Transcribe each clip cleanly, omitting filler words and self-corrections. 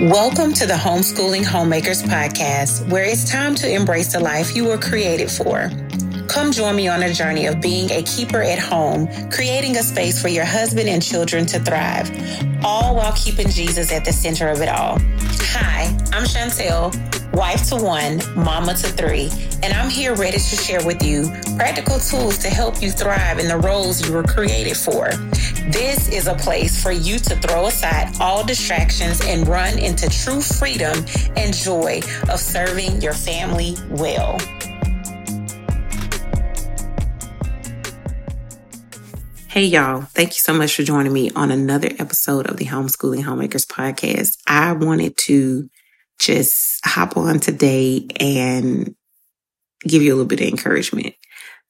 Welcome to the Homeschooling Homemakers Podcast, where it's time to embrace the life you were created for. Come join me on a journey of being a keeper at home, creating a space for your husband and children to thrive, all while keeping Jesus at the center of it all. Hi, I'm Chantelle, wife to one, mama to three, and I'm here ready to share with you practical tools to help you thrive in the roles you were created for. This is a place for you to throw aside all distractions and run into true freedom and joy of serving your family well. Hey, y'all. Thank you so much for joining me on another episode of the Homeschooling Homemakers Podcast. I wanted to just hop on today and give you a little bit of encouragement.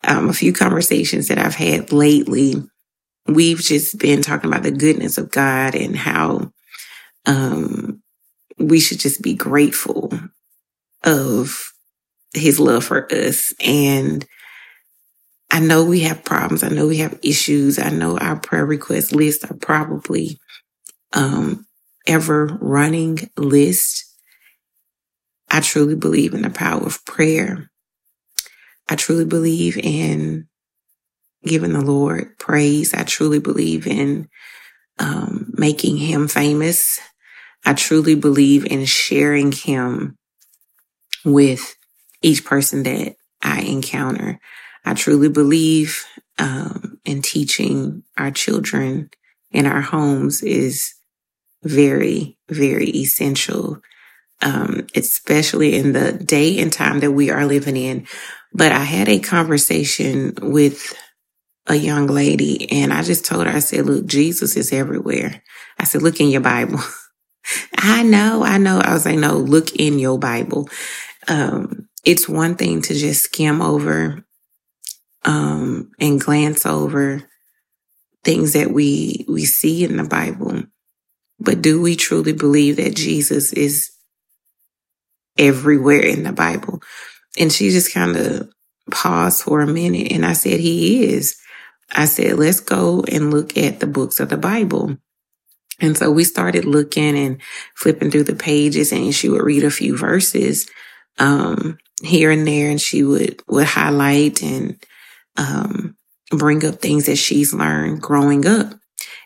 A few conversations that I've had lately, we've just been talking about the goodness of God and how we should just be grateful of his love for us. And I know we have problems. I know we have issues. I know our prayer request lists are probably ever-running list. I truly believe in the power of prayer. I truly believe in giving the Lord praise. I truly believe in making him famous. I truly believe in sharing him with each person that I encounter. I truly believe in teaching our children in our homes is very, very essential, especially in the day and time that we are living in. But I had a conversation with a young lady, and I just told her, I said, look, Jesus is everywhere. I said, look in your Bible. I know. I was like, no, look in your Bible. It's one thing to just skim over and glance over things that we see in the Bible. But do we truly believe that Jesus is everywhere in the Bible? And she just kind of paused for a minute, and I said, he is. I said, let's go and look at the books of the Bible. And so we started looking and flipping through the pages, and she would read a few verses here and there, and she would highlight and bring up things that she's learned growing up.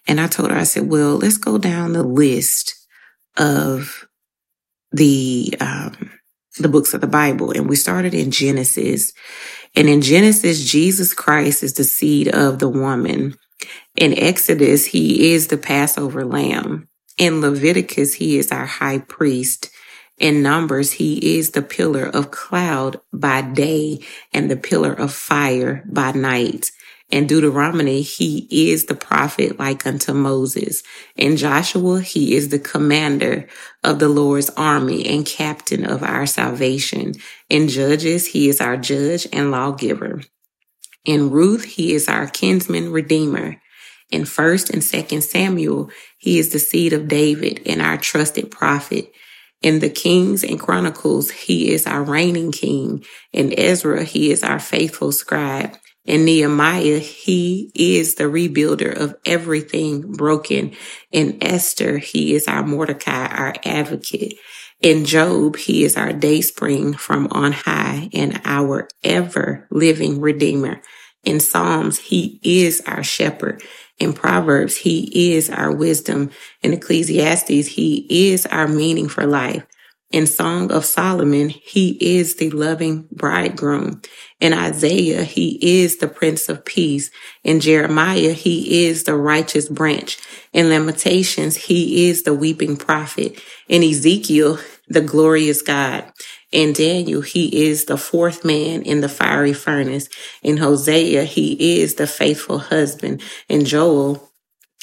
And I told her, I said, well, let's go down the list of the books of the Bible. And we started in Genesis. And in Genesis, Jesus Christ is the seed of the woman. In Exodus, he is the Passover lamb. In Leviticus, he is our high priest. In Numbers, he is the pillar of cloud by day and the pillar of fire by night. In Deuteronomy, he is the prophet like unto Moses. In Joshua, he is the commander of the Lord's army and captain of our salvation. In Judges, he is our judge and lawgiver. In Ruth, he is our kinsman redeemer. In 1st and 2nd Samuel, he is the seed of David and our trusted prophet. In the Kings and Chronicles, he is our reigning king. In Ezra, he is our faithful scribe. In Nehemiah, he is the rebuilder of everything broken. In Esther, he is our Mordecai, our advocate. In Job, he is our day spring from on high and our ever-living redeemer. In Psalms, he is our shepherd. In Proverbs, he is our wisdom. In Ecclesiastes, he is our meaning for life. In Song of Solomon, he is the loving bridegroom. In Isaiah, he is the Prince of Peace. In Jeremiah, he is the righteous branch. In Lamentations, he is the weeping prophet. In Ezekiel, the glorious God. In Daniel, he is the fourth man in the fiery furnace. In Hosea, he is the faithful husband. In Joel,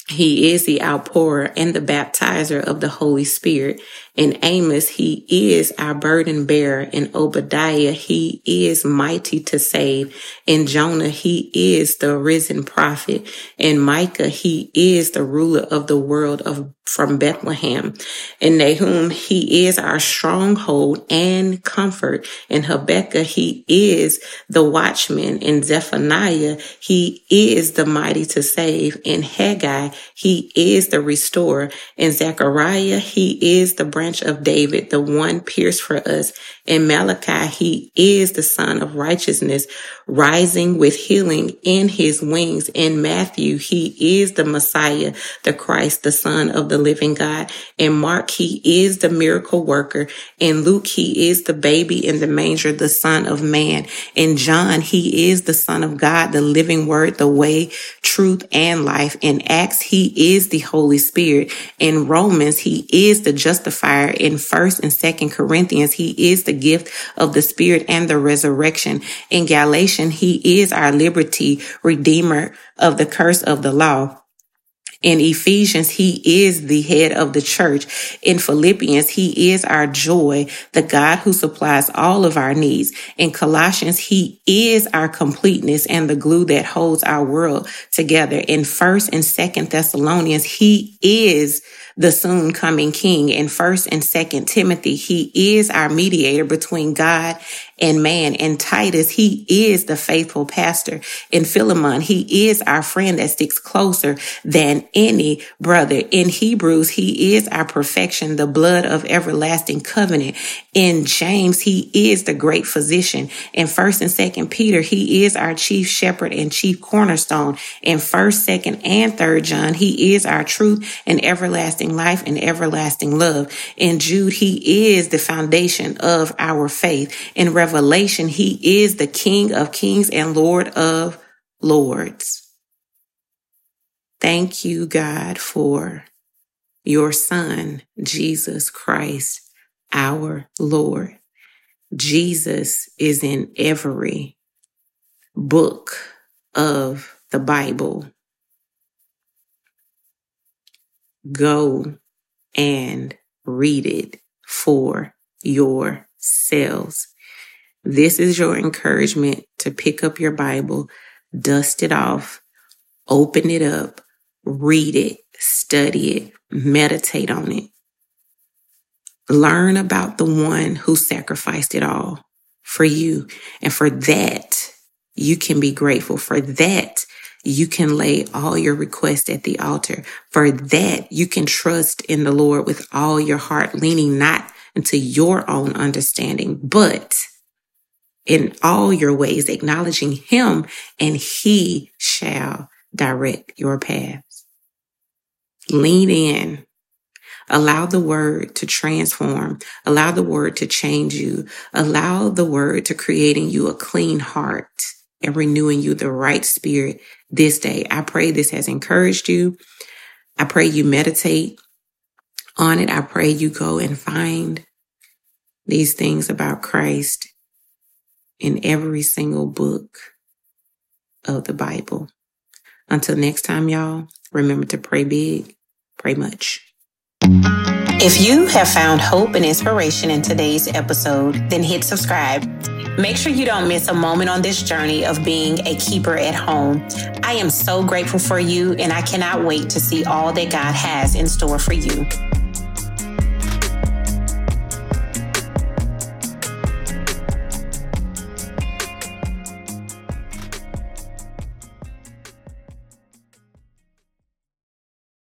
he is the outpourer and the baptizer of the Holy Spirit. In Amos, he is our burden bearer. In Obadiah, he is mighty to save. In Jonah, he is the risen prophet. In Micah, he is the ruler of the world of from Bethlehem. In Nahum, he is our stronghold and comfort. In Habakkuk, he is the watchman. In Zephaniah, he is the mighty to save. In Haggai, he is the restorer. In Zechariah, he is the branch of David, the one pierced for us. In Malachi, he is the son of righteousness, rising with healing in his wings. In Matthew, he is the Messiah, the Christ, the Son of the living God. In Mark, he is the miracle worker. In Luke, he is the baby in the manger, the Son of Man. In John, he is the Son of God, the living word, the way, truth, and life. In Acts, he is the Holy Spirit. In Romans, he is the justifier. In 1st and 2nd Corinthians, he is the gift of the Spirit and the resurrection. In Galatians, he is our liberty, redeemer of the curse of the law. In Ephesians, he is the head of the church. In Philippians, he is our joy, the God who supplies all of our needs. In Colossians, he is our completeness and the glue that holds our world together. In 1st and 2nd Thessalonians, he is the soon coming King. In 1st and 2nd Timothy, he is our mediator between God and man. In Titus, he is the faithful pastor. In Philemon, he is our friend that sticks closer than any brother. In Hebrews, he is our perfection, the blood of everlasting covenant. In James, he is the great physician. In 1st and 2nd Peter, he is our chief shepherd and chief cornerstone. In 1st, 2nd, and 3rd John, he is our truth and everlasting life and everlasting love. In Jude, he is the foundation of our faith. In Revelation, he is the King of kings and Lord of lords. Thank you, God, for your Son, Jesus Christ, our Lord. Jesus is in every book of the Bible. Go and read it for yourselves. This is your encouragement to pick up your Bible, dust it off, open it up, read it, study it, meditate on it. Learn about the one who sacrificed it all for you. And for that, you can be grateful. For that, you can lay all your requests at the altar. For that, you can trust in the Lord with all your heart, leaning not into your own understanding, but in all your ways, acknowledging him, and he shall direct your paths. Lean in. Allow the word to transform. Allow the word to change you. Allow the word to creating you a clean heart and renewing you the right spirit this day. I pray this has encouraged you. I pray you meditate on it. I pray you go and find these things about Christ in every single book of the Bible. Until next time, y'all, remember to pray big, pray much. If you have found hope and inspiration in today's episode, then hit subscribe. Make sure you don't miss a moment on this journey of being a keeper at home. I am so grateful for you, and I cannot wait to see all that God has in store for you.